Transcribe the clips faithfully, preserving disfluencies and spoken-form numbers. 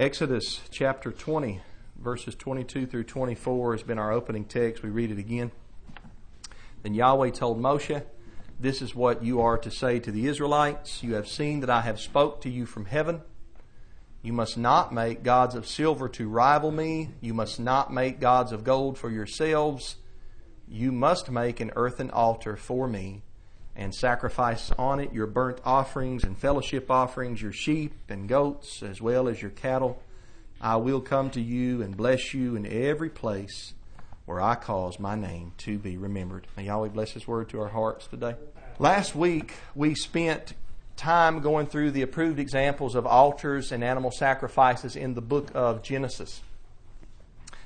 Exodus chapter twenty, verses twenty-two through twenty-four has been our opening text. We read it again. Then Yahweh told Moshe, "This is what you are to say to the Israelites. You have seen that I have spoke to you from heaven. You must not make gods of silver to rival me. You must not make gods of gold for yourselves. You must make an earthen altar for me and sacrifice on it your burnt offerings and fellowship offerings, your sheep and goats, as well as your cattle. I will come to you and bless you in every place where I cause my name to be remembered." May Yahweh bless His word to our hearts today. Last week, we spent time going through the approved examples of altars and animal sacrifices in the book of Genesis.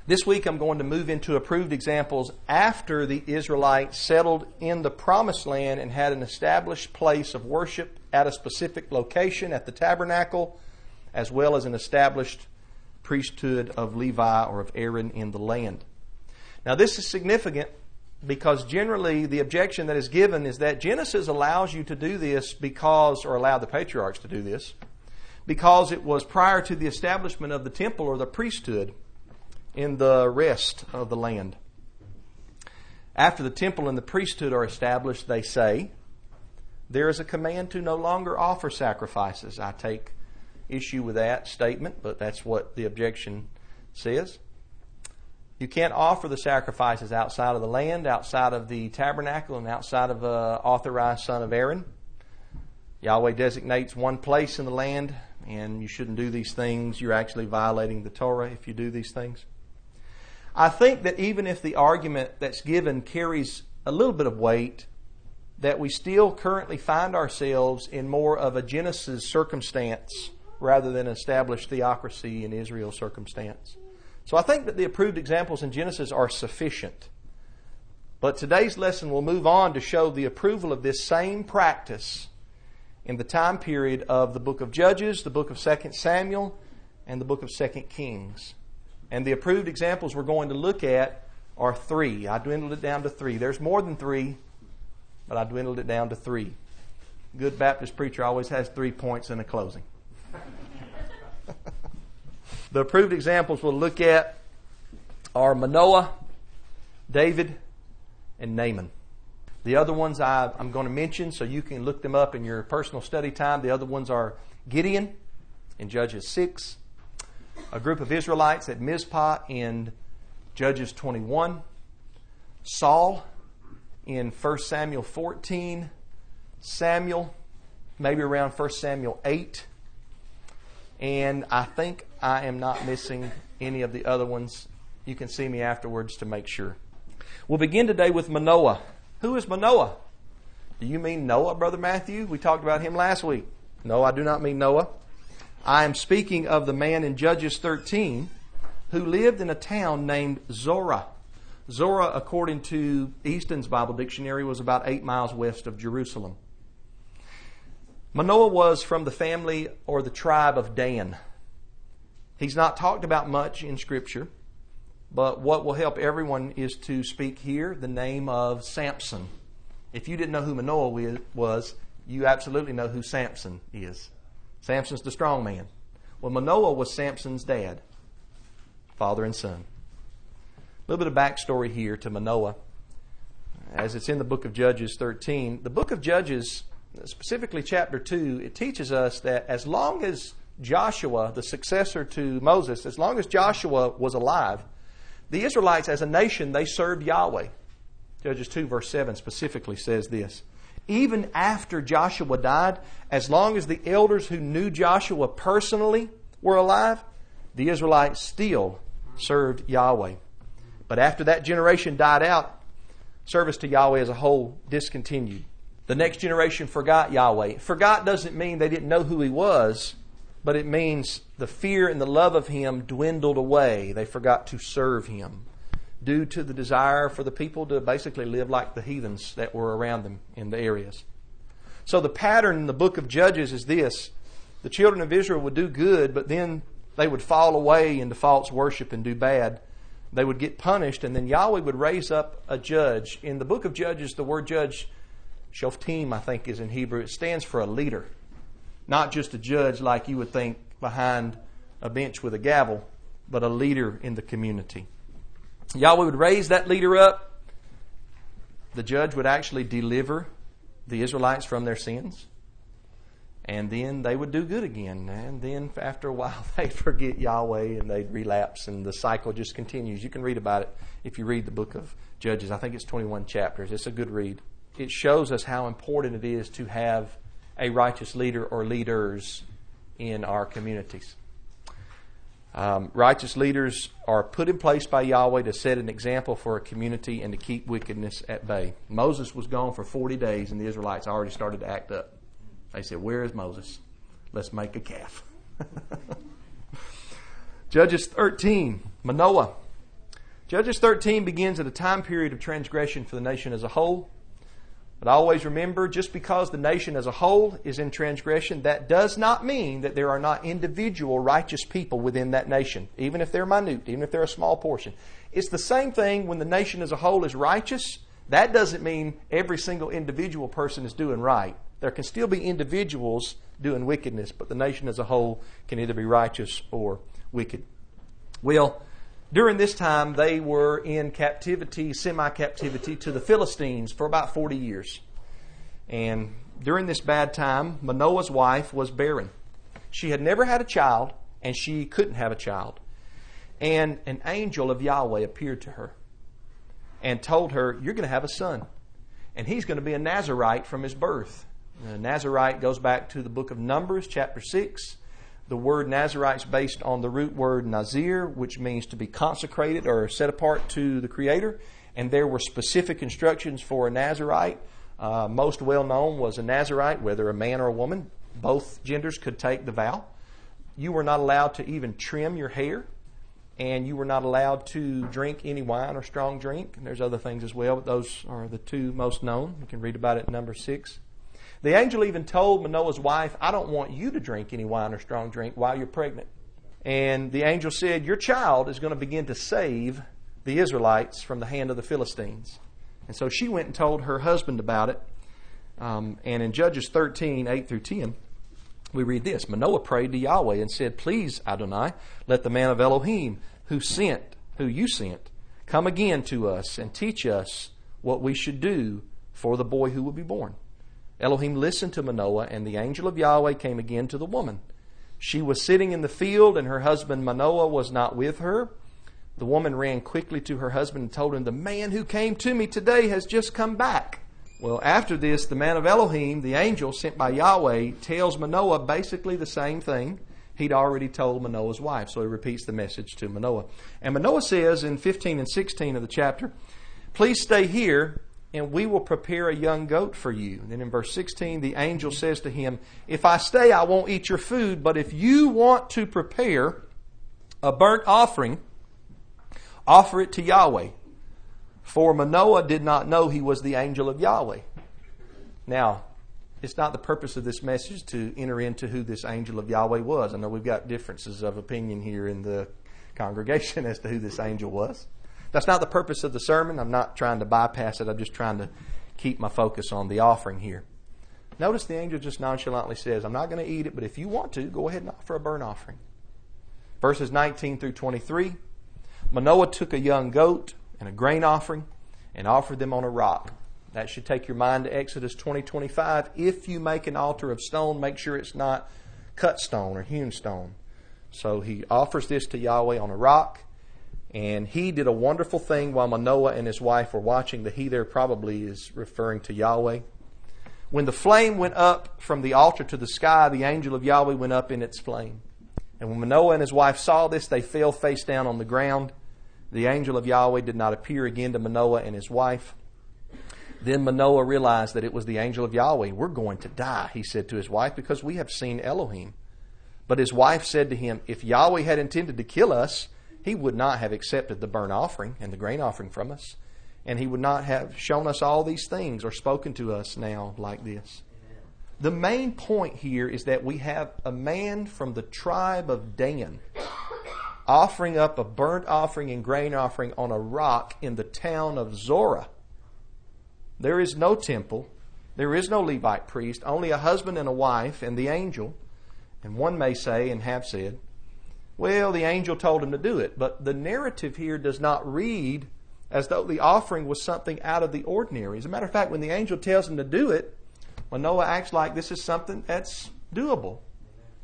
This week, I'm going to move into approved examples after the Israelites settled in the Promised Land and had an established place of worship at a specific location at the tabernacle, as well as an established priesthood of Levi or of Aaron in the land. Now, this is significant because generally the objection that is given is that Genesis allows you to do this because, or allowed the patriarchs to do this, because it was prior to the establishment of the temple or the priesthood in the rest of the land. After the temple and the priesthood are established, they say, there is a command to no longer offer sacrifices. I take issue with that statement, but that's what the objection says. You can't offer the sacrifices outside of the land, outside of the tabernacle, and outside of an uh, authorized son of Aaron. Yahweh designates one place in the land, and you shouldn't do these things. You're actually violating the Torah if you do these things. I think that even if the argument that's given carries a little bit of weight, that we still currently find ourselves in more of a Genesis circumstance rather than established theocracy in Israel circumstance. So I think that the approved examples in Genesis are sufficient. But today's lesson will move on to show the approval of this same practice in the time period of the book of Judges, the book of Second Samuel, and the book of Second Kings. And the approved examples we're going to look at are three. I dwindled it down to three. There's more than three, but I dwindled it down to three. Good Baptist preacher always has three points in a closing. The approved examples we'll look at are Manoah, David, and Naaman. The other ones I, I'm going to mention, so you can look them up in your personal study time. The other ones are Gideon in Judges six, a group of Israelites at Mizpah in Judges twenty-one, Saul in First Samuel fourteen, Samuel, maybe around First Samuel eight, and I think I am not missing any of the other ones. You can see me afterwards to make sure. We'll begin today with Manoah. Who is Manoah? Do you mean Noah, Brother Matthew? We talked about him last week. No, I do not mean Noah. I am speaking of the man in Judges thirteen who lived in a town named Zorah. Zorah, according to Easton's Bible Dictionary, was about eight miles west of Jerusalem. Manoah was from the family or the tribe of Dan. He's not talked about much in Scripture, but what will help everyone is to speak here the name of Samson. If you didn't know who Manoah was, you absolutely know who Samson is. Samson's the strong man. Well, Manoah was Samson's dad, father and son. A little bit of backstory here to Manoah, as it's in the book of Judges thirteen. The book of Judges, specifically chapter two, it teaches us that as long as Joshua, the successor to Moses, as long as Joshua was alive, the Israelites as a nation, they served Yahweh. Judges two verse seven specifically says this. Even after Joshua died, as long as the elders who knew Joshua personally were alive, the Israelites still served Yahweh. But after that generation died out, service to Yahweh as a whole discontinued. The next generation forgot Yahweh. Forgot doesn't mean they didn't know who He was, but it means the fear and the love of Him dwindled away. They forgot to serve Him due to the desire for the people to basically live like the heathens that were around them in the areas. So the pattern in the book of Judges is this. The children of Israel would do good, but then they would fall away into false worship and do bad. They would get punished, and then Yahweh would raise up a judge. In the book of Judges, the word judge, shoftim, I think is in Hebrew, it stands for a leader. Not just a judge like you would think behind a bench with a gavel, but a leader in the community. Yahweh would raise that leader up. The judge would actually deliver the Israelites from their sins. And then they would do good again. And then after a while, they'd forget Yahweh and they'd relapse, and the cycle just continues. You can read about it if you read the book of Judges. I think it's twenty-one chapters. It's a good read. It shows us how important it is to have a righteous leader or leaders in our communities. Um, righteous leaders are put in place by Yahweh to set an example for a community and to keep wickedness at bay. Moses was gone for forty days and the Israelites already started to act up. They said, "Where is Moses? Let's make a calf." Judges thirteen, Manoah. Judges thirteen begins at a time period of transgression for the nation as a whole. But always remember, just because the nation as a whole is in transgression, that does not mean that there are not individual righteous people within that nation, even if they're minute, even if they're a small portion. It's the same thing when the nation as a whole is righteous. That doesn't mean every single individual person is doing right. There can still be individuals doing wickedness, but the nation as a whole can either be righteous or wicked. Well, during this time, they were in captivity, semi-captivity, to the Philistines for about forty years. And during this bad time, Manoah's wife was barren. She had never had a child, and she couldn't have a child. And an angel of Yahweh appeared to her and told her, "You're going to have a son, and he's going to be a Nazirite from his birth." The Nazirite goes back to the book of Numbers, chapter six. The word Nazirite is based on the root word Nazir, which means to be consecrated or set apart to the Creator. And there were specific instructions for a Nazirite. Uh, most well known was a Nazirite, whether a man or a woman. Both genders could take the vow. You were not allowed to even trim your hair. And you were not allowed to drink any wine or strong drink. And there's other things as well, but those are the two most known. You can read about it in number six. The angel even told Manoah's wife, "I don't want you to drink any wine or strong drink while you're pregnant." And the angel said, "Your child is going to begin to save the Israelites from the hand of the Philistines." And so she went and told her husband about it. Um, and in Judges thirteen, eight through ten, we read this. Manoah prayed to Yahweh and said, "Please, Adonai, let the man of Elohim who sent, who you sent, come again to us and teach us what we should do for the boy who will be born." Elohim listened to Manoah, and the angel of Yahweh came again to the woman. She was sitting in the field, and her husband Manoah was not with her. The woman ran quickly to her husband and told him, "The man who came to me today has just come back." Well, after this, the man of Elohim, the angel sent by Yahweh, tells Manoah basically the same thing he'd already told Manoah's wife. So he repeats the message to Manoah. And Manoah says in fifteen and sixteen of the chapter, "Please stay here, and we will prepare a young goat for you." And then in verse sixteen, the angel says to him, "If I stay, I won't eat your food. But if you want to prepare a burnt offering, offer it to Yahweh." For Manoah did not know he was the angel of Yahweh. Now, it's not the purpose of this message to enter into who this angel of Yahweh was. I know we've got differences of opinion here in the congregation as to who this angel was. That's not the purpose of the sermon. I'm not trying to bypass it. I'm just trying to keep my focus on the offering here. Notice the angel just nonchalantly says, "I'm not going to eat it, but if you want to, go ahead and offer a burnt offering." Verses nineteen through twenty-three, Manoah took a young goat and a grain offering and offered them on a rock. That should take your mind to Exodus twenty twenty-five. If you make an altar of stone, make sure it's not cut stone or hewn stone. So he offers this to Yahweh on a rock. And he did a wonderful thing while Manoah and his wife were watching. The "he" there probably is referring to Yahweh. When the flame went up from the altar to the sky, the angel of Yahweh went up in its flame. And when Manoah and his wife saw this, they fell face down on the ground. The angel of Yahweh did not appear again to Manoah and his wife. Then Manoah realized that it was the angel of Yahweh. "We're going to die," he said to his wife, "because we have seen Elohim." But his wife said to him, "If Yahweh had intended to kill us, He would not have accepted the burnt offering and the grain offering from us, and He would not have shown us all these things or spoken to us now like this." Amen. The main point here is that we have a man from the tribe of Dan offering up a burnt offering and grain offering on a rock in the town of Zorah. There is no temple. There is no Levite priest, only a husband and a wife and the angel. And one may say and have said Well, the angel told him to do it, but the narrative here does not read as though the offering was something out of the ordinary. As a matter of fact, when the angel tells him to do it, Manoah acts like this is something that's doable.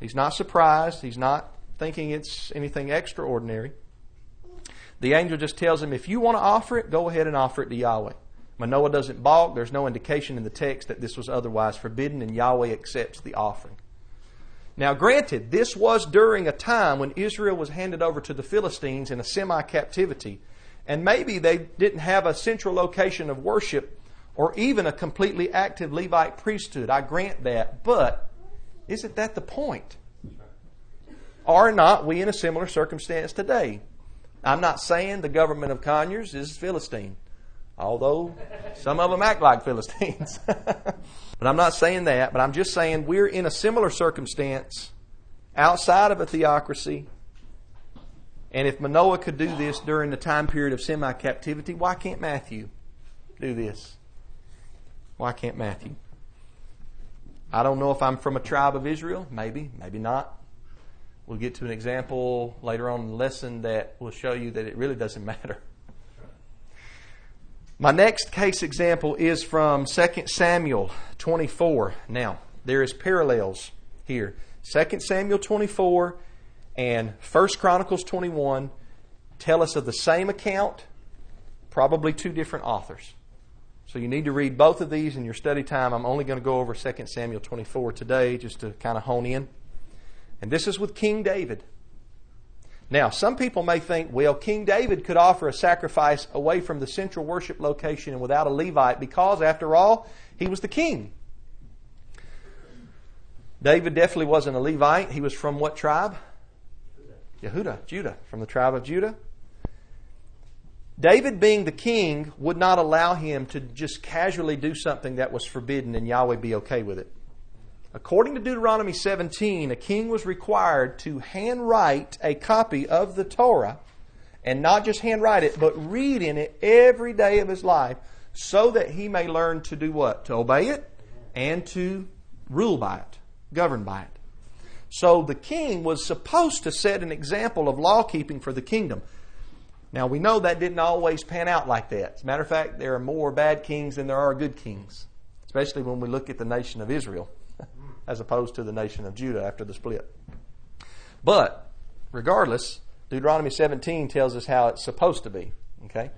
He's not surprised. He's not thinking it's anything extraordinary. The angel just tells him, if you want to offer it, go ahead and offer it to Yahweh. Manoah doesn't balk. There's no indication in the text that this was otherwise forbidden, and Yahweh accepts the offering. Now, granted, this was during a time when Israel was handed over to the Philistines in a semi-captivity, and maybe they didn't have a central location of worship or even a completely active Levite priesthood. I grant that, but isn't that the point? Are not we in a similar circumstance today? I'm not saying the government of Conyers is Philistine, although some of them act like Philistines. But I'm not saying that, but I'm just saying we're in a similar circumstance outside of a theocracy. And if Manoah could do this during the time period of semi-captivity, why can't Matthew do this? Why can't Matthew? I don't know if I'm from a tribe of Israel. Maybe, maybe not. We'll get to an example later on in the lesson that will show you that it really doesn't matter. My next case example is from Second Samuel twenty-four. Now, there is parallels here. Second Samuel twenty-four and First Chronicles twenty-one tell us of the same account, probably two different authors. So you need to read both of these in your study time. I'm only going to go over Second Samuel twenty-four today just to kind of hone in. And this is with King David. Now, some people may think, well, King David could offer a sacrifice away from the central worship location and without a Levite because, after all, he was the king. David definitely wasn't a Levite. He was from what tribe? Yehuda, Judah, from the tribe of Judah. David, being the king, would not allow him to just casually do something that was forbidden and Yahweh be okay with it. According to Deuteronomy seventeen, a king was required to handwrite a copy of the Torah, and not just handwrite it, but read in it every day of his life so that he may learn to do what? To obey it and to rule by it, govern by it. So the king was supposed to set an example of law-keeping for the kingdom. Now, we know that didn't always pan out like that. As a matter of fact, there are more bad kings than there are good kings, especially when we look at the nation of Israel, as opposed to the nation of Judah after the split. But, regardless, Deuteronomy seventeen tells us how it's supposed to be. Okay?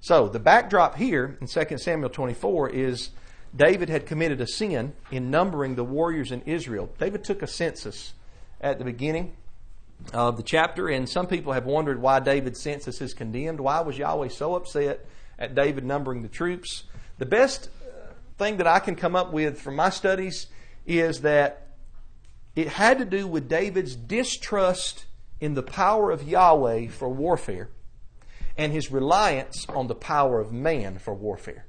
So, the backdrop here in Second Samuel twenty-four is David had committed a sin in numbering the warriors in Israel. David took a census at the beginning of the chapter, and some people have wondered why David's census is condemned. Why was Yahweh so upset at David numbering the troops? The best thing that I can come up with from my studies is that it had to do with David's distrust in the power of Yahweh for warfare and his reliance on the power of man for warfare.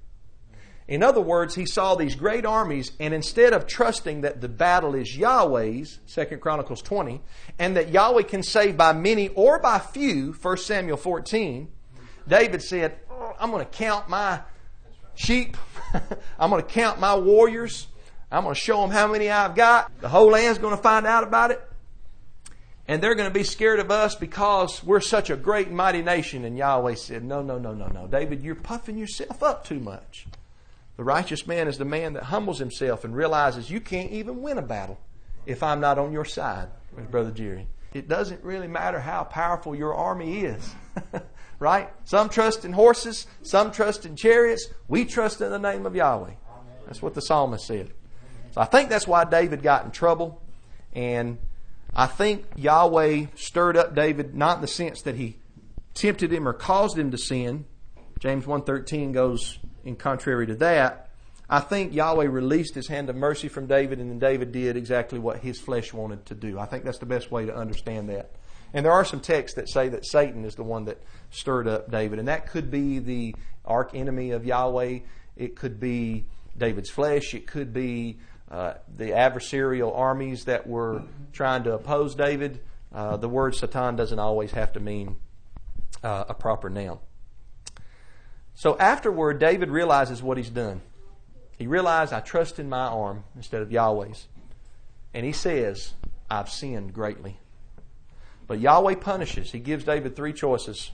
In other words, he saw these great armies, and instead of trusting that the battle is Yahweh's, Second Chronicles twenty, and that Yahweh can save by many or by few, First Samuel fourteen, David said, oh, I'm going to count my sheep. I'm going to count my warriors. I'm going to show them how many I've got. The whole land's going to find out about it. And they're going to be scared of us because we're such a great and mighty nation. And Yahweh said, no, no, no, no, no. David, you're puffing yourself up too much. The righteous man is the man that humbles himself and realizes you can't even win a battle if I'm not on your side, with Brother Jerry. It doesn't really matter how powerful your army is. Right? Some trust in horses, some trust in chariots. We trust in the name of Yahweh. That's what the psalmist said. So I think that's why David got in trouble. And I think Yahweh stirred up David, not in the sense that he tempted him or caused him to sin. James one thirteen goes in contrary to that. I think Yahweh released his hand of mercy from David, and then David did exactly what his flesh wanted to do. I think that's the best way to understand that. And there are some texts that say that Satan is the one that stirred up David. And that could be the archenemy of Yahweh. It could be David's flesh. It could be uh, the adversarial armies that were trying to oppose David. Uh, the word Satan doesn't always have to mean uh, a proper noun. So afterward, David realizes what he's done. He realized, I trust in my arm instead of Yahweh's. And he says, I've sinned greatly. But Yahweh punishes. He gives David three choices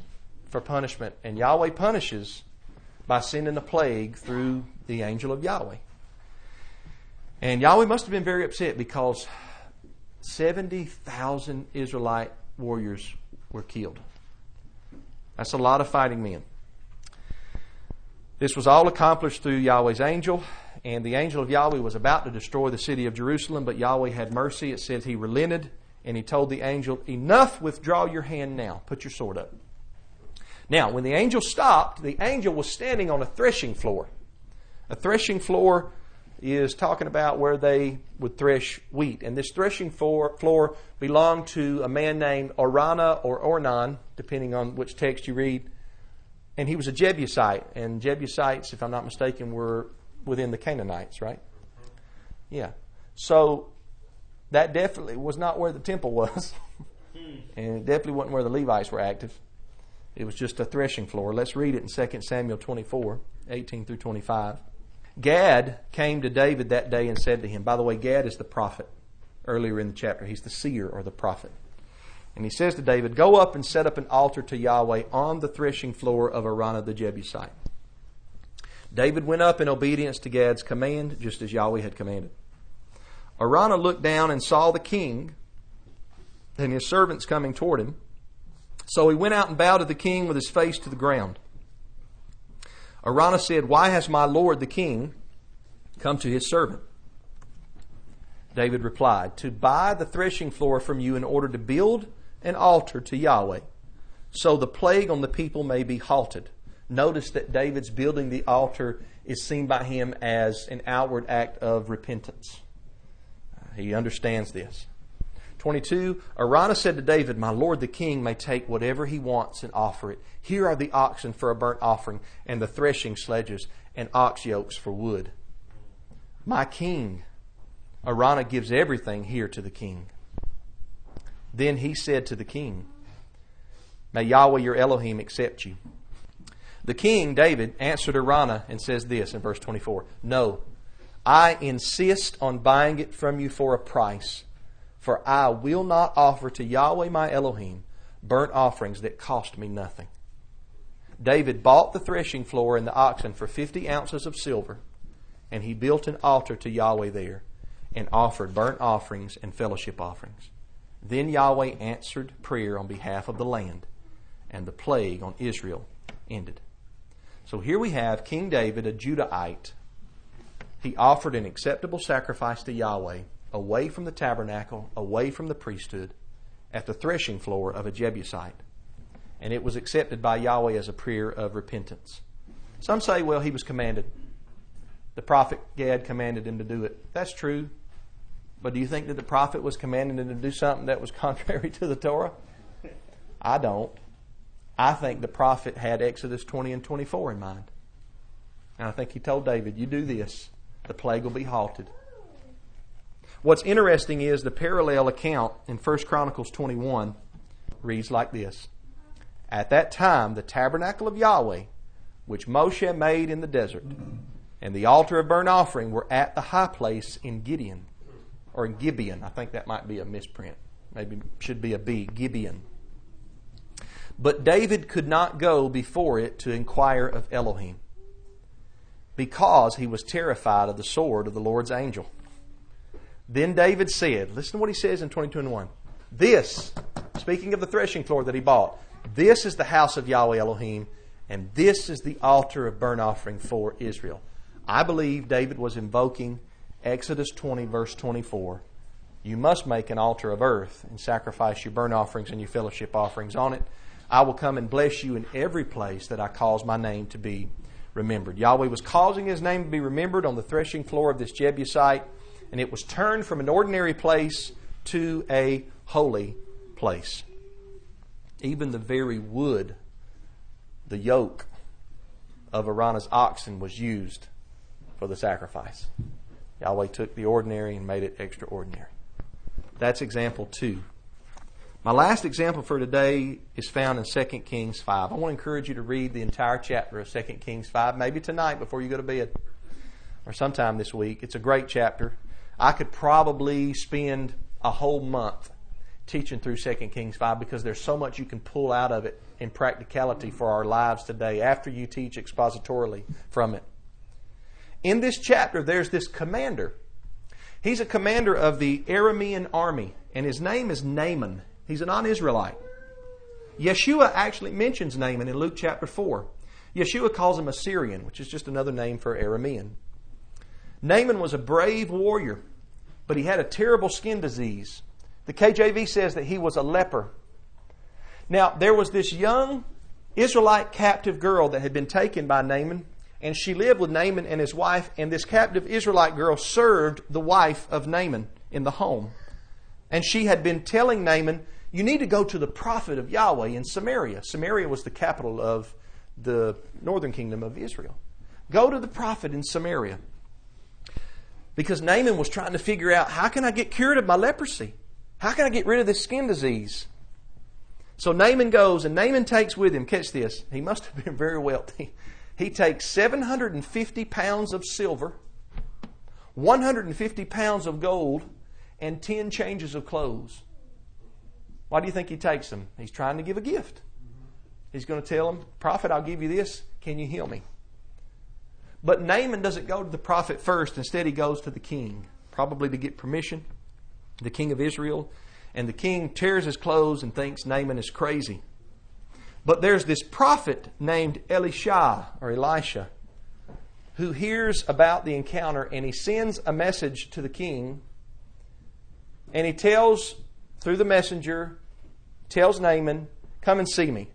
for punishment. And Yahweh punishes by sending a plague through the angel of Yahweh. And Yahweh must have been very upset because seventy thousand Israelite warriors were killed. That's a lot of fighting men. This was all accomplished through Yahweh's angel. And the angel of Yahweh was about to destroy the city of Jerusalem, but Yahweh had mercy. It says he relented, and he told the angel, "Enough, withdraw your hand now. Put your sword up." Now, when the angel stopped, the angel was standing on a threshing floor. A threshing floor is talking about where they would thresh wheat. And this threshing floor, floor belonged to a man named Araunah or Ornan, depending on which text you read. And he was a Jebusite. And Jebusites, if I'm not mistaken, were within the Canaanites, right? Yeah. So that definitely was not where the temple was. And it definitely wasn't where the Levites were active. It was just a threshing floor. Let's read it in Second Samuel twenty-four, eighteen through twenty-five. Gad came to David that day and said to him, by the way, Gad is the prophet. Earlier in the chapter, he's the seer or the prophet. And he says to David, go up and set up an altar to Yahweh on the threshing floor of Araunah the Jebusite. David went up in obedience to Gad's command, just as Yahweh had commanded. Araunah looked down and saw the king and his servants coming toward him. So he went out and bowed to the king with his face to the ground. Araunah said, why has my lord the king come to his servant? David replied, to buy the threshing floor from you in order to build an altar to Yahweh, so the plague on the people may be halted. Notice that David's building the altar is seen by him as an outward act of repentance. He understands this. twenty-two, Araunah said to David, my lord the king may take whatever he wants and offer it. Here are the oxen for a burnt offering, and the threshing sledges and ox yokes for wood. My king, Araunah gives everything here to the king. Then he said to the king, may Yahweh your Elohim accept you. The king, David, answered Araunah and says this in verse twenty-four, no, I insist on buying it from you for a price. For I will not offer to Yahweh my Elohim burnt offerings that cost me nothing. David bought the threshing floor and the oxen for fifty ounces of silver, and he built an altar to Yahweh there and offered burnt offerings and fellowship offerings. Then Yahweh answered prayer on behalf of the land, and the plague on Israel ended. So here we have King David, a Judahite. He offered an acceptable sacrifice to Yahweh, away from the tabernacle, away from the priesthood, at the threshing floor of a Jebusite. And it was accepted by Yahweh as a prayer of repentance. Some say, well, he was commanded. The prophet Gad commanded him to do it. That's true. But do you think that the prophet was commanding him to do something that was contrary to the Torah? I don't. I think the prophet had Exodus twenty and twenty-four in mind. And I think he told David, you do this, the plague will be halted. What's interesting is the parallel account in First Chronicles twenty-one reads like this. At that time, the tabernacle of Yahweh, which Moshe made in the desert, and the altar of burnt offering were at the high place in Gideon, or in Gibeon. I think that might be a misprint. Maybe it should be a B, Gibeon. But David could not go before it to inquire of Elohim, because he was terrified of the sword of the Lord's angel. Then David said, listen to what he says in twenty-two and one. This, speaking of the threshing floor that he bought, this is the house of Yahweh Elohim, and this is the altar of burnt offering for Israel. I believe David was invoking Exodus twenty, verse twenty-four. You must make an altar of earth and sacrifice your burnt offerings and your fellowship offerings on it. I will come and bless you in every place that I cause my name to be remembered. Yahweh was causing his name to be remembered on the threshing floor of this Jebusite. And it was turned from an ordinary place to a holy place. Even the very wood, the yoke of Araunah's oxen, was used for the sacrifice. Yahweh took the ordinary and made it extraordinary. That's example two. My last example for today is found in Second Kings five. I want to encourage you to read the entire chapter of Second Kings five, maybe tonight before you go to bed or sometime this week. It's a great chapter. I could probably spend a whole month teaching through Second Kings five, because there's so much you can pull out of it in practicality for our lives today after you teach expositorily from it. In this chapter, there's this commander. He's a commander of the Aramean army, and his name is Naaman. He's a non-Israelite. Yeshua actually mentions Naaman in Luke chapter four. Yeshua calls him Assyrian, which is just another name for Aramean. Naaman was a brave warrior, but he had a terrible skin disease. The K J V says that he was a leper. Now, there was this young Israelite captive girl that had been taken by Naaman, and she lived with Naaman and his wife, and this captive Israelite girl served the wife of Naaman in the home. And she had been telling Naaman, you need to go to the prophet of Yahweh in Samaria. Samaria was the capital of the northern kingdom of Israel. Go to the prophet in Samaria. Because Naaman was trying to figure out, how can I get cured of my leprosy? How can I get rid of this skin disease? So Naaman goes, and Naaman takes with him, catch this, he must have been very wealthy. He takes seven hundred fifty pounds of silver, one hundred fifty pounds of gold, and ten changes of clothes. Why do you think he takes them? He's trying to give a gift. He's going to tell him, prophet, I'll give you this. Can you heal me? But Naaman doesn't go to the prophet first. Instead, he goes to the king, probably to get permission. The king of Israel, and the king tears his clothes and thinks Naaman is crazy. But there's this prophet named Elisha or Elisha who hears about the encounter, and he sends a message to the king, and he tells through the messenger, tells Naaman, come and see me.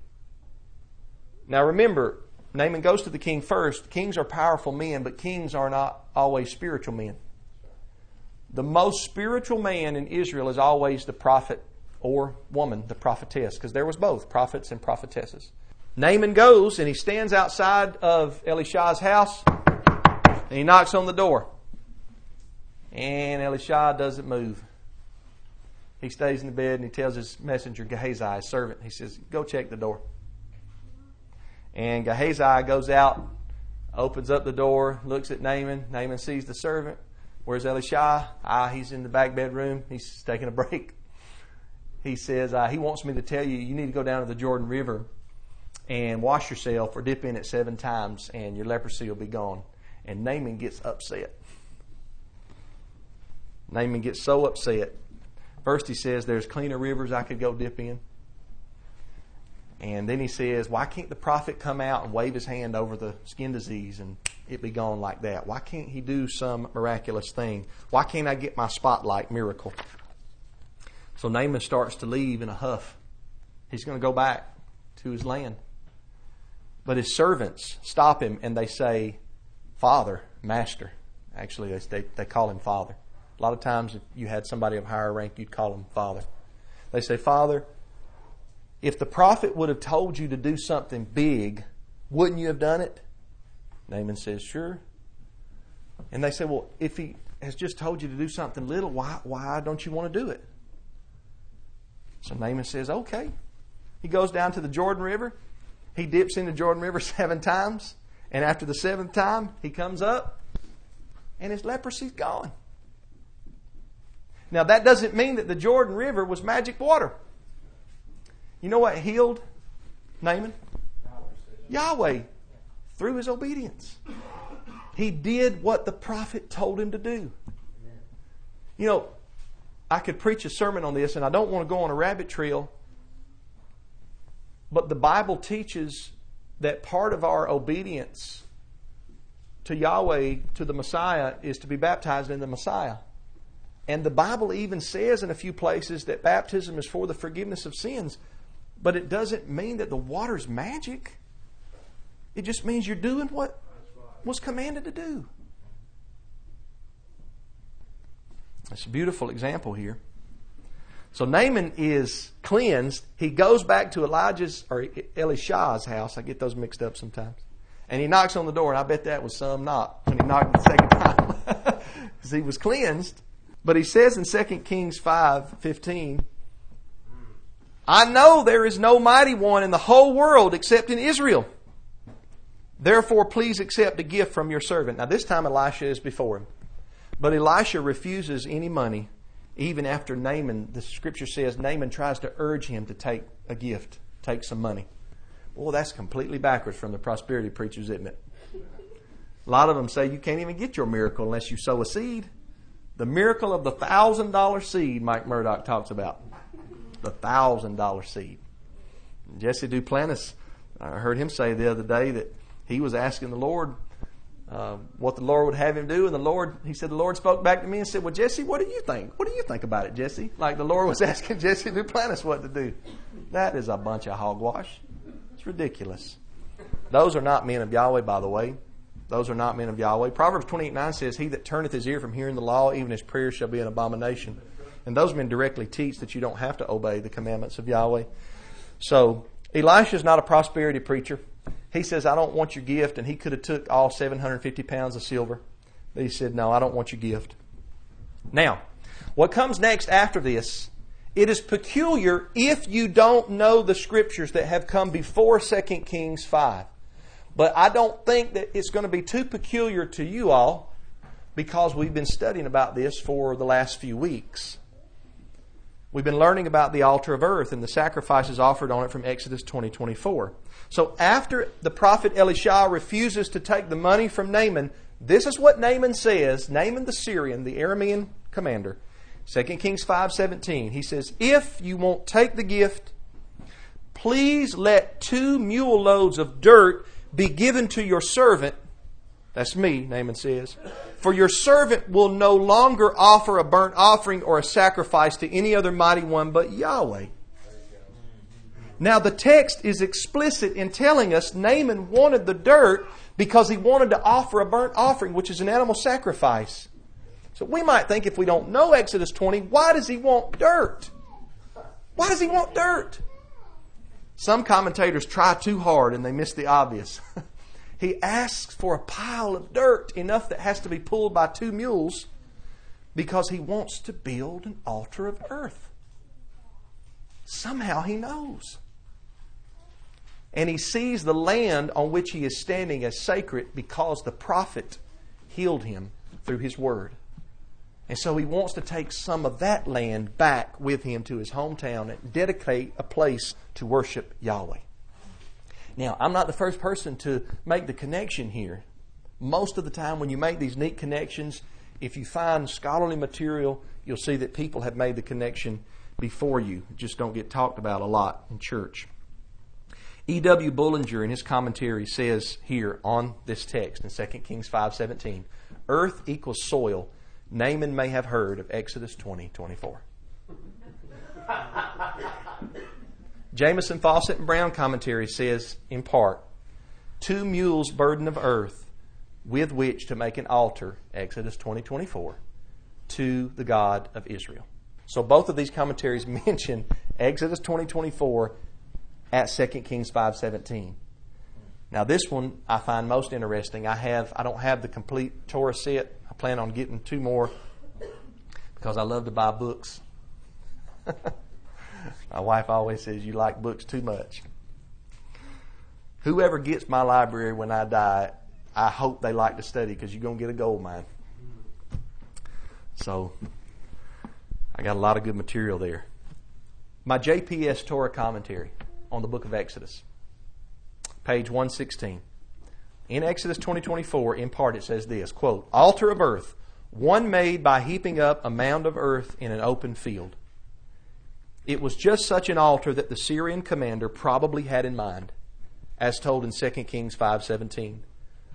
Now remember, Naaman goes to the king first. Kings are powerful men, but kings are not always spiritual men. The most spiritual man in Israel is always the prophet or woman, the prophetess, because there was both prophets and prophetesses. Naaman goes, and he stands outside of Elisha's house, and he knocks on the door. And Elisha doesn't move. He stays in the bed, and he tells his messenger, Gehazi, his servant, he says, go check the door. And Gehazi goes out, opens up the door, looks at Naaman. Naaman sees the servant. Where's Elisha? Ah, he's in the back bedroom. He's taking a break. He says, uh, he wants me to tell you, you need to go down to the Jordan River and wash yourself or dip in it seven times and your leprosy will be gone. And Naaman gets upset. Naaman gets so upset. First he says, there's cleaner rivers I could go dip in. And then he says, why can't the prophet come out and wave his hand over the skin disease and it be gone like that? Why can't he do some miraculous thing? Why can't I get my spotlight miracle? So Naaman starts to leave in a huff. He's going to go back to his land. But his servants stop him and they say, Father, Master. Actually, they, they call him Father. A lot of times if you had somebody of higher rank, you'd call him Father. They say, Father, if the prophet would have told you to do something big, wouldn't you have done it? Naaman says, sure. And they say, well, if he has just told you to do something little, why, why don't you want to do it? So Naaman says, okay. He goes down to the Jordan River. He dips in the Jordan River seven times. And after the seventh time, he comes up and his leprosy's gone. Now, that doesn't mean that the Jordan River was magic water. You know what healed Naaman? Yahweh. Through his obedience. He did what the prophet told him to do. You know, I could preach a sermon on this, and I don't want to go on a rabbit trail, but the Bible teaches that part of our obedience to Yahweh, to the Messiah, is to be baptized in the Messiah. And the Bible even says in a few places that baptism is for the forgiveness of sins, but it doesn't mean that the water's magic. It just means you're doing what was commanded to do. It's a beautiful example here. So Naaman is cleansed. He goes back to Elijah's or Elisha's house. I get those mixed up sometimes. And he knocks on the door, and I bet that was some knock when he knocked the second time because he was cleansed. But he says in Second Kings five fifteen, I know there is no mighty one in the whole world except in Israel. Therefore, please accept a gift from your servant. Now, this time Elisha is before him. But Elisha refuses any money even after Naaman, the scripture says Naaman tries to urge him to take a gift, take some money. Well, that's completely backwards from the prosperity preachers, isn't it? A lot of them say you can't even get your miracle unless you sow a seed. The miracle of the one thousand dollars seed Mike Murdoch talks about. The one thousand dollars seed. Jesse Duplantis, I heard him say the other day that he was asking the Lord uh, what the Lord would have him do. And the Lord, he said, the Lord spoke back to me and said, well, Jesse, what do you think? What do you think about it, Jesse? Like the Lord was asking Jesse Duplantis what to do. That is a bunch of hogwash. It's ridiculous. Those are not men of Yahweh, by the way. Those are not men of Yahweh. Proverbs twenty-eight nine says, he that turneth his ear from hearing the law, even his prayer shall be an abomination. And those men directly teach that you don't have to obey the commandments of Yahweh. So Elisha is not a prosperity preacher. He says, I don't want your gift. And he could have took all seven hundred fifty pounds of silver. But he said, no, I don't want your gift. Now, what comes next after this, it is peculiar if you don't know the scriptures that have come before Second Kings five. But I don't think that it's going to be too peculiar to you all because we've been studying about this for the last few weeks. We've been learning about the altar of earth and the sacrifices offered on it from Exodus twenty twenty-four. So after the prophet Elisha refuses to take the money from Naaman, this is what Naaman says, Naaman the Syrian, the Aramean commander, Second Kings five seventeen. He says, if you won't take the gift, please let two mule loads of dirt be given to your servant. That's me, Naaman says. For your servant will no longer offer a burnt offering or a sacrifice to any other mighty one but Yahweh. Now the text is explicit in telling us Naaman wanted the dirt because he wanted to offer a burnt offering, which is an animal sacrifice. So we might think if we don't know Exodus twenty, why does he want dirt? Why does he want dirt? Some commentators try too hard and they miss the obvious. He asks for a pile of dirt, enough that has to be pulled by two mules, because he wants to build an altar of earth. Somehow he knows. And he sees the land on which he is standing as sacred because the prophet healed him through his word. And so he wants to take some of that land back with him to his hometown and dedicate a place to worship Yahweh. Now, I'm not the first person to make the connection here. Most of the time when you make these neat connections, if you find scholarly material, you'll see that people have made the connection before you. It just don't get talked about a lot in church. E W Bullinger in his commentary says here on this text in Second Kings five seventeen, earth equals soil. Naaman may have heard of Exodus twenty twenty-four. Jameson, Fawcett, and Brown commentary says, in part, two mules burden of earth with which to make an altar, Exodus twenty twenty-four, to the God of Israel. So both of these commentaries mention Exodus twenty twenty-four at Second Kings five seventeen. Now this one I find most interesting. I have I don't have the complete Torah set. I plan on getting two more because I love to buy books. My wife always says, you like books too much. Whoever gets my library when I die, I hope they like to study because you're going to get a gold mine. So, I got a lot of good material there. My J P S Torah commentary on the book of Exodus, page one sixteen. In Exodus twenty twenty-four, in part it says this, quote, altar of earth, one made by heaping up a mound of earth in an open field. It was just such an altar that the Syrian commander probably had in mind, as told in Second Kings five seventeen,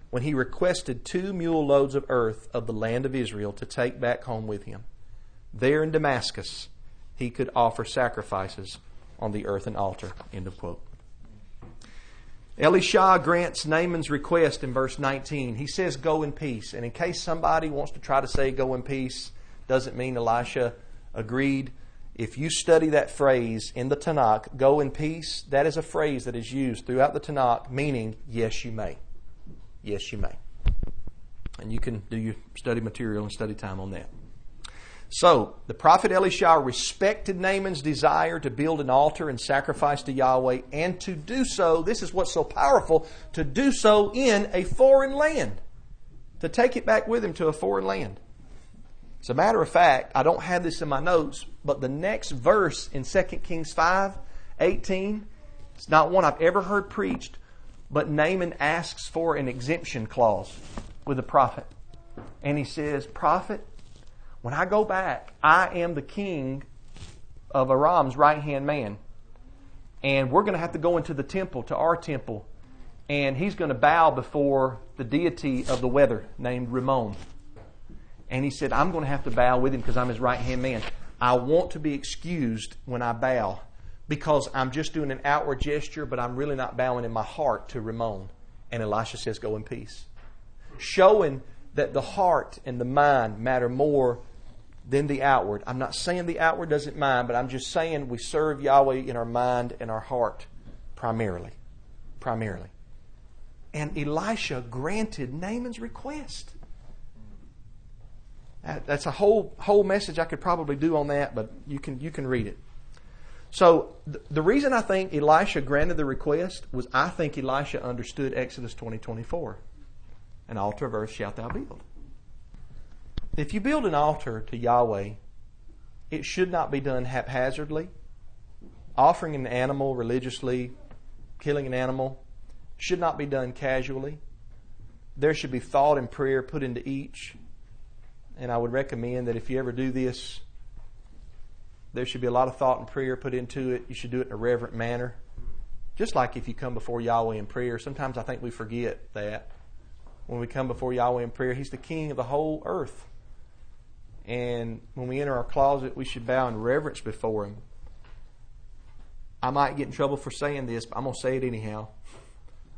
when he requested two mule loads of earth of the land of Israel to take back home with him. There in Damascus, he could offer sacrifices on the earthen altar. End of quote. Elisha grants Naaman's request in verse nineteen. He says, go in peace. And in case somebody wants to try to say go in peace, doesn't mean Elisha agreed. If you study that phrase in the Tanakh, go in peace, that is a phrase that is used throughout the Tanakh, meaning, yes, you may. Yes, you may. And you can do your study material and study time on that. So, the prophet Elisha respected Naaman's desire to build an altar and sacrifice to Yahweh, and to do so, this is what's so powerful, to do so in a foreign land. To take it back with him to a foreign land. As a matter of fact, I don't have this in my notes, but the next verse in Second Kings five eighteen, it's not one I've ever heard preached, but Naaman asks for an exemption clause with the prophet. And he says, "Prophet, when I go back, I am the king of Aram's right-hand man. And we're going to have to go into the temple, to our temple. And he's going to bow before the deity of the weather named Rimmon." And he said, "I'm going to have to bow with him because I'm his right-hand man. I want to be excused when I bow because I'm just doing an outward gesture, but I'm really not bowing in my heart to Rimmon." And Elisha says, "Go in peace." Showing that the heart and the mind matter more than the outward. I'm not saying the outward doesn't mind, but I'm just saying we serve Yahweh in our mind and our heart primarily. Primarily. And Elisha granted Naaman's request. That's a whole whole message I could probably do on that, but you can you can read it. So th- the reason I think Elisha granted the request was I think Elisha understood Exodus twenty twenty-four. "An altar of earth shalt thou build." If you build an altar to Yahweh, it should not be done haphazardly. Offering an animal religiously, killing an animal, should not be done casually. There should be thought and prayer put into each. And I would recommend that if you ever do this, there should be a lot of thought and prayer put into it. You should do it in a reverent manner. Just like if you come before Yahweh in prayer, sometimes I think we forget that. When we come before Yahweh in prayer, He's the King of the whole earth. And when we enter our closet, we should bow in reverence before Him. I might get in trouble for saying this, but I'm going to say it anyhow.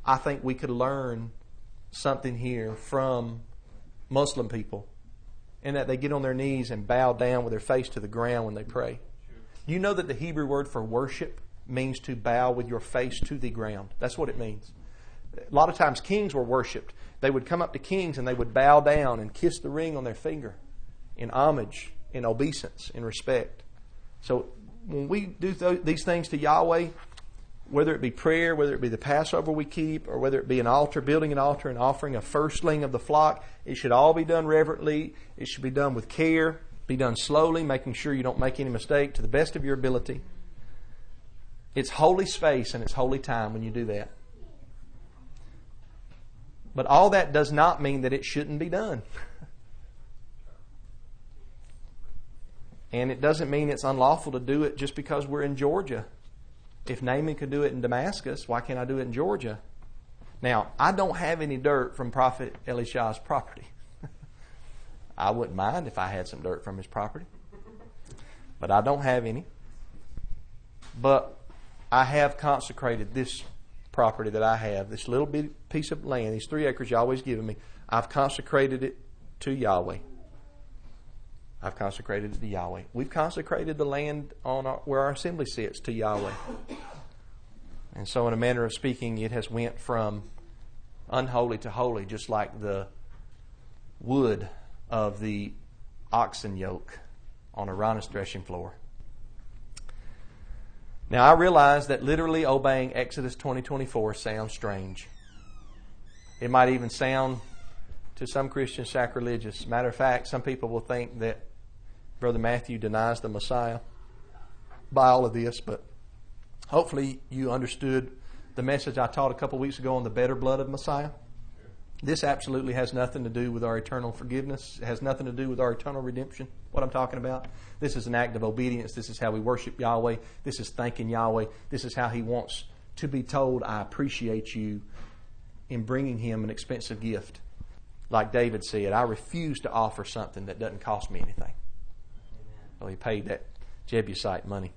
I think we could learn something here from Muslim people in that they get on their knees and bow down with their face to the ground when they pray. Do you know that the Hebrew word for worship means to bow with your face to the ground? That's what it means. A lot of times kings were worshipped. They would come up to kings and they would bow down and kiss the ring on their finger in homage, in obeisance, in respect. So when we do th- these things to Yahweh, whether it be prayer, whether it be the Passover we keep, or whether it be an altar, building an altar and offering a firstling of the flock, it should all be done reverently. It should be done with care, be done slowly, making sure you don't make any mistake to the best of your ability. It's holy space and it's holy time when you do that. But all that does not mean that it shouldn't be done. And it doesn't mean it's unlawful to do it just because we're in Georgia. If Naaman could do it in Damascus, why can't I do it in Georgia? Now, I don't have any dirt from Prophet Elisha's property. I wouldn't mind if I had some dirt from his property. But I don't have any. But I have consecrated this property that I have, this little bit piece of land, these three acres Yahweh's given me. I've consecrated it to Yahweh. I've consecrated it to Yahweh. We've consecrated the land on our, where our assembly sits to Yahweh. And so in a manner of speaking, it has went from unholy to holy, just like the wood of the oxen yoke on Araunah's threshing floor. Now, I realize that literally obeying Exodus twenty twenty-four sounds strange. It might even sound to some Christians sacrilegious. Matter of fact, some people will think that Brother Matthew denies the Messiah by all of this, but hopefully you understood the message I taught a couple weeks ago on the better blood of Messiah. This absolutely has nothing to do with our eternal forgiveness. It has nothing to do with our eternal redemption, what I'm talking about. This is an act of obedience. This is how we worship Yahweh. This is thanking Yahweh. This is how He wants to be told, "I appreciate you," in bringing Him an expensive gift. Like David said, "I refuse to offer something that doesn't cost me anything." Well, he paid that Jebusite money.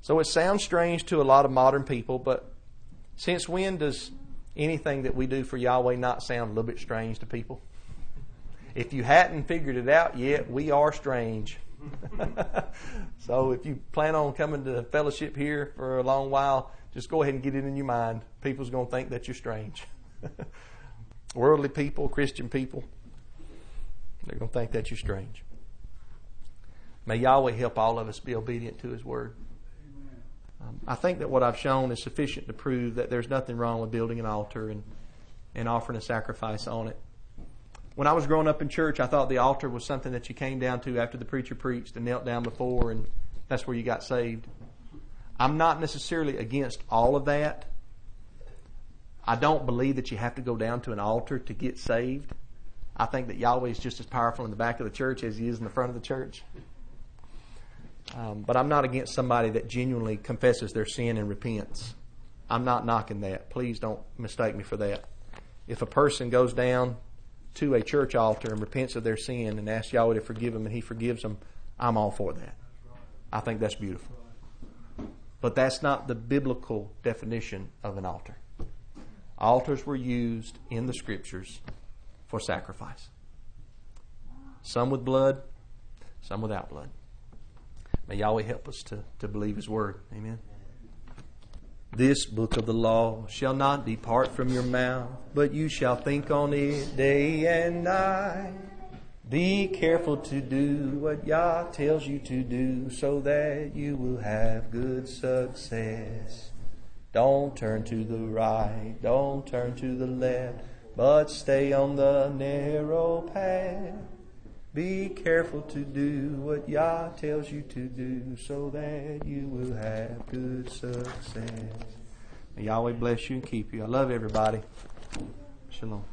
So it sounds strange to a lot of modern people, but since when does anything that we do for Yahweh not sound a little bit strange to people? If you hadn't figured it out yet, we are strange. So if you plan on coming to fellowship here for a long while, just go ahead and get it in your mind. People's going to think that you're strange. Worldly people, Christian people, they're going to think that you're strange. May Yahweh help all of us be obedient to His Word. Um, I think that what I've shown is sufficient to prove that there's nothing wrong with building an altar and, and offering a sacrifice on it. When I was growing up in church, I thought the altar was something that you came down to after the preacher preached and knelt down before, and that's where you got saved. I'm not necessarily against all of that. I don't believe that you have to go down to an altar to get saved. I think that Yahweh is just as powerful in the back of the church as he is in the front of the church. Um, but I'm not against somebody that genuinely confesses their sin and repents. I'm not knocking that. Please don't mistake me for that. If a person goes down to a church altar and repents of their sin and asks Yahweh to forgive them and he forgives them, I'm all for that. I think that's beautiful. But that's not the biblical definition of an altar. Altars were used in the scriptures for sacrifice. Some with blood, some without blood. May Yahweh help us to, to believe His Word. Amen. This book of the law shall not depart from your mouth, but you shall think on it day and night. Be careful to do what Yah tells you to do, so that you will have good success. Don't turn to the right, don't turn to the left, but stay on the narrow path. Be careful to do what Yah tells you to do, so that you will have good success. May Yahweh bless you and keep you. I love everybody. Shalom.